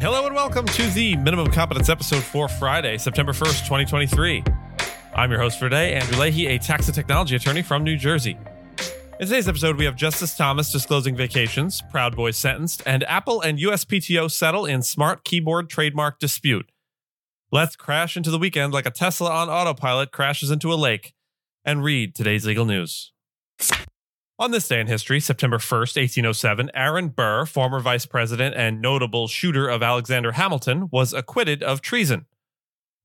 Hello and welcome to the Minimum Competence episode for Friday, September 1st, 2023. I'm your host for today, Andrew Leahy, a tax and technology attorney from New Jersey. In today's episode, we have Justice Thomas disclosing vacations, Proud Boys sentenced, and Apple and USPTO settle in smart keyboard trademark dispute. Let's crash into the weekend like a Tesla on autopilot crashes into a lake and read today's legal news. On this day in history, September 1st, 1807, Aaron Burr, former vice president and notable shooter of Alexander Hamilton, was acquitted of treason.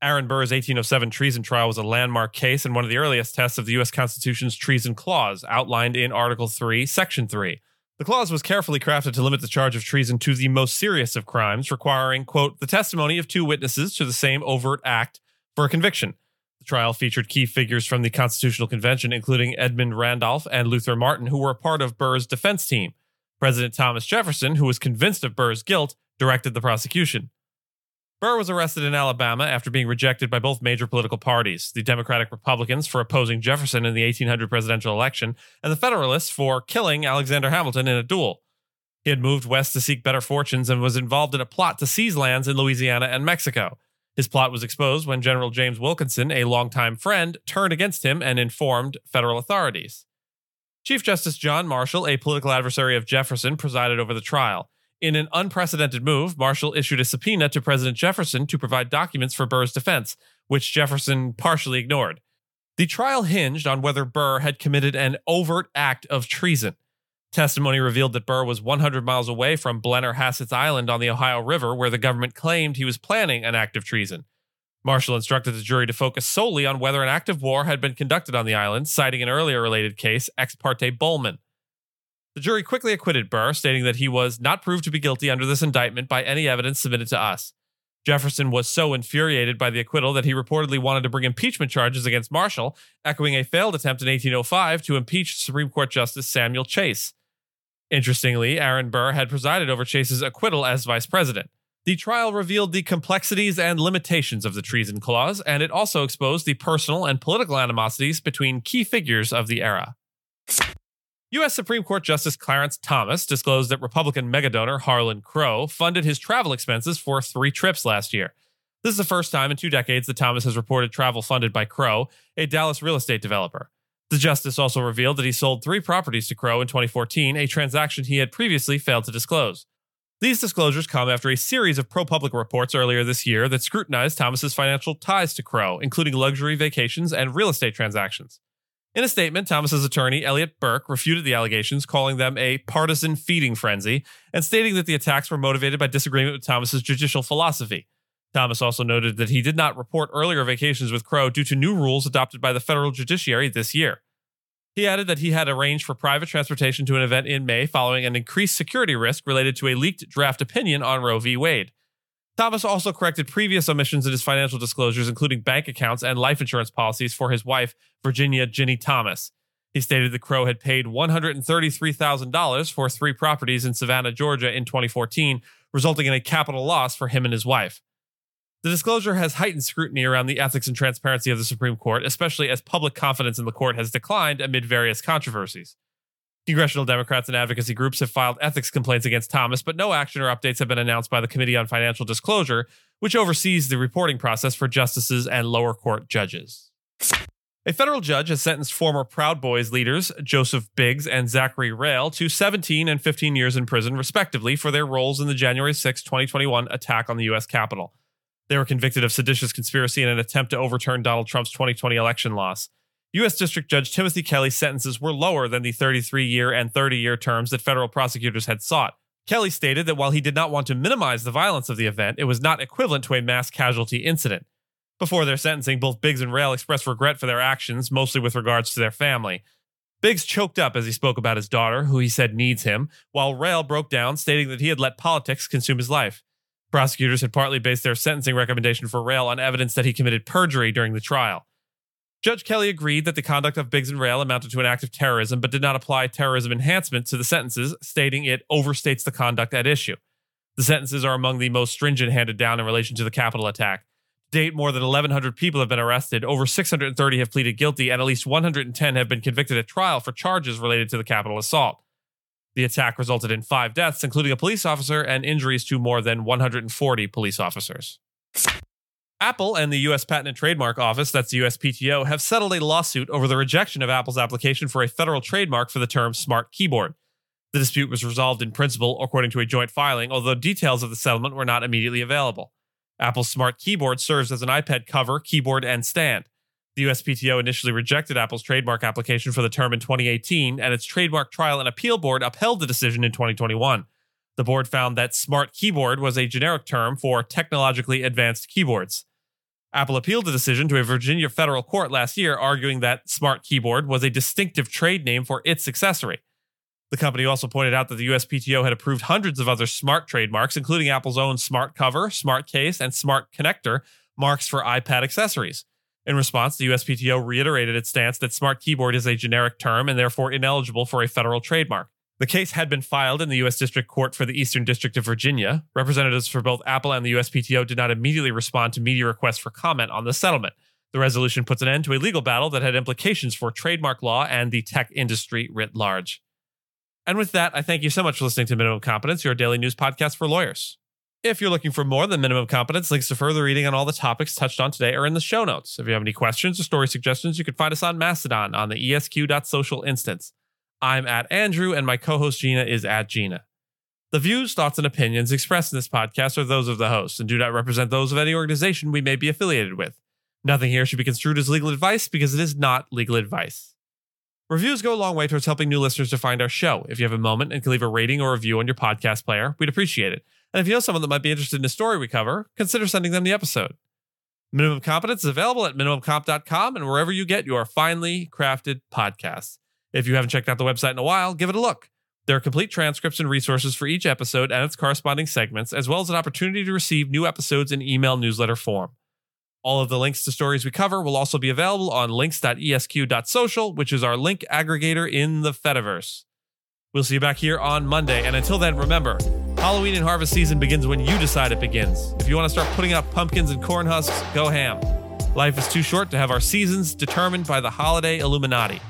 Aaron Burr's 1807 treason trial was a landmark case and one of the earliest tests of the U.S. Constitution's treason clause, outlined in Article III, Section 3. The clause was carefully crafted to limit the charge of treason to the most serious of crimes, requiring, quote, the testimony of two witnesses to the same overt act for a conviction. The trial featured key figures from the Constitutional Convention, including Edmund Randolph and Luther Martin, who were a part of Burr's defense team. President Thomas Jefferson, who was convinced of Burr's guilt, directed the prosecution. Burr was arrested in Alabama after being rejected by both major political parties, the Democratic-Republicans for opposing Jefferson in the 1800 presidential election, and the Federalists for killing Alexander Hamilton in a duel. He had moved west to seek better fortunes and was involved in a plot to seize lands in Louisiana and Mexico. His plot was exposed when General James Wilkinson, a longtime friend, turned against him and informed federal authorities. Chief Justice John Marshall, a political adversary of Jefferson, presided over the trial. In an unprecedented move, Marshall issued a subpoena to President Jefferson to provide documents for Burr's defense, which Jefferson partially ignored. The trial hinged on whether Burr had committed an overt act of treason. Testimony revealed that Burr was 100 miles away from Blennerhassett's Island on the Ohio River, where the government claimed he was planning an act of treason. Marshall instructed the jury to focus solely on whether an act of war had been conducted on the island, citing an earlier related case, Ex parte Bollman. The jury quickly acquitted Burr, stating that he was not proved to be guilty under this indictment by any evidence submitted to us. Jefferson was so infuriated by the acquittal that he reportedly wanted to bring impeachment charges against Marshall, echoing a failed attempt in 1805 to impeach Supreme Court Justice Samuel Chase. Interestingly, Aaron Burr had presided over Chase's acquittal as vice president. The trial revealed the complexities and limitations of the treason clause, and it also exposed the personal and political animosities between key figures of the era. U.S. Supreme Court Justice Clarence Thomas disclosed that Republican megadonor Harlan Crow funded his travel expenses for 3 trips last year. This is the first time in 2 decades that Thomas has reported travel funded by Crow, a Dallas real estate developer. The justice also revealed that he sold 3 properties to Crow in 2014, a transaction he had previously failed to disclose. These disclosures come after a series of ProPublica reports earlier this year that scrutinized Thomas's financial ties to Crow, including luxury vacations and real estate transactions. In a statement, Thomas's attorney, Elliot Burke, refuted the allegations, calling them a partisan feeding frenzy, and stating that the attacks were motivated by disagreement with Thomas's judicial philosophy. Thomas also noted that he did not report earlier vacations with Crow due to new rules adopted by the federal judiciary this year. He added that he had arranged for private transportation to an event in May following an increased security risk related to a leaked draft opinion on Roe v. Wade. Thomas also corrected previous omissions in his financial disclosures, including bank accounts and life insurance policies for his wife, Virginia Ginny Thomas. He stated that Crow had paid $133,000 for 3 properties in Savannah, Georgia in 2014, resulting in a capital loss for him and his wife. The disclosure has heightened scrutiny around the ethics and transparency of the Supreme Court, especially as public confidence in the court has declined amid various controversies. Congressional Democrats and advocacy groups have filed ethics complaints against Thomas, but no action or updates have been announced by the Committee on Financial Disclosure, which oversees the reporting process for justices and lower court judges. A federal judge has sentenced former Proud Boys leaders Joseph Biggs and Zachary Rehl to 17 and 15 years in prison, respectively, for their roles in the January 6, 2021 attack on the U.S. Capitol. They were convicted of seditious conspiracy in an attempt to overturn Donald Trump's 2020 election loss. U.S. District Judge Timothy Kelly's sentences were lower than the 33-year and 30-year terms that federal prosecutors had sought. Kelly stated that while he did not want to minimize the violence of the event, it was not equivalent to a mass casualty incident. Before their sentencing, both Biggs and Rehl expressed regret for their actions, mostly with regards to their family. Biggs choked up as he spoke about his daughter, who he said needs him, while Rehl broke down, stating that he had let politics consume his life. Prosecutors had partly based their sentencing recommendation for Rehl on evidence that he committed perjury during the trial. Judge Kelly agreed that the conduct of Biggs and Rehl amounted to an act of terrorism, but did not apply terrorism enhancement to the sentences, stating it overstates the conduct at issue. The sentences are among the most stringent handed down in relation to the Capitol attack. To date, more than 1,100 people have been arrested, over 630 have pleaded guilty, and at least 110 have been convicted at trial for charges related to the Capitol assault. The attack resulted in 5 deaths, including a police officer, and injuries to more than 140 police officers. Apple and the U.S. Patent and Trademark Office, that's the USPTO, have settled a lawsuit over the rejection of Apple's application for a federal trademark for the term smart keyboard. The dispute was resolved in principle, according to a joint filing, although details of the settlement were not immediately available. Apple's smart keyboard serves as an iPad cover, keyboard, and stand. The USPTO initially rejected Apple's trademark application for the term in 2018, and its Trademark Trial and Appeal Board upheld the decision in 2021. The board found that smart keyboard was a generic term for technologically advanced keyboards. Apple appealed the decision to a Virginia federal court last year, arguing that smart keyboard was a distinctive trade name for its accessory. The company also pointed out that the USPTO had approved hundreds of other smart trademarks, including Apple's own smart cover, smart case, and smart connector marks for iPad accessories. In response, the USPTO reiterated its stance that smart keyboard is a generic term and therefore ineligible for a federal trademark. The case had been filed in the U.S. District Court for the Eastern District of Virginia. Representatives for both Apple and the USPTO did not immediately respond to media requests for comment on the settlement. The resolution puts an end to a legal battle that had implications for trademark law and the tech industry writ large. And with that, I thank you so much for listening to Minimum Competence, your daily news podcast for lawyers. If you're looking for more than Minimum Competence, links to further reading on all the topics touched on today are in the show notes. If you have any questions or story suggestions, you can find us on Mastodon on the esq.social instance. I'm at Andrew, and my co-host Gina is at Gina. The views, thoughts, and opinions expressed in this podcast are those of the host and do not represent those of any organization we may be affiliated with. Nothing here should be construed as legal advice because it is not legal advice. Reviews go a long way towards helping new listeners to find our show. If you have a moment and can leave a rating or review on your podcast player, we'd appreciate it. And if you know someone that might be interested in a story we cover, consider sending them the episode. Minimum Competence is available at minimumcomp.com and wherever you get your finely crafted podcasts. If you haven't checked out the website in a while, give it a look. There are complete transcripts and resources for each episode and its corresponding segments, as well as an opportunity to receive new episodes in email newsletter form. All of the links to stories we cover will also be available on links.esq.social, which is our link aggregator in the Fediverse. We'll see you back here on Monday, and until then, remember, Halloween and harvest season begins when you decide it begins. If you want to start putting out pumpkins and corn husks, go ham. Life is too short to have our seasons determined by the holiday Illuminati.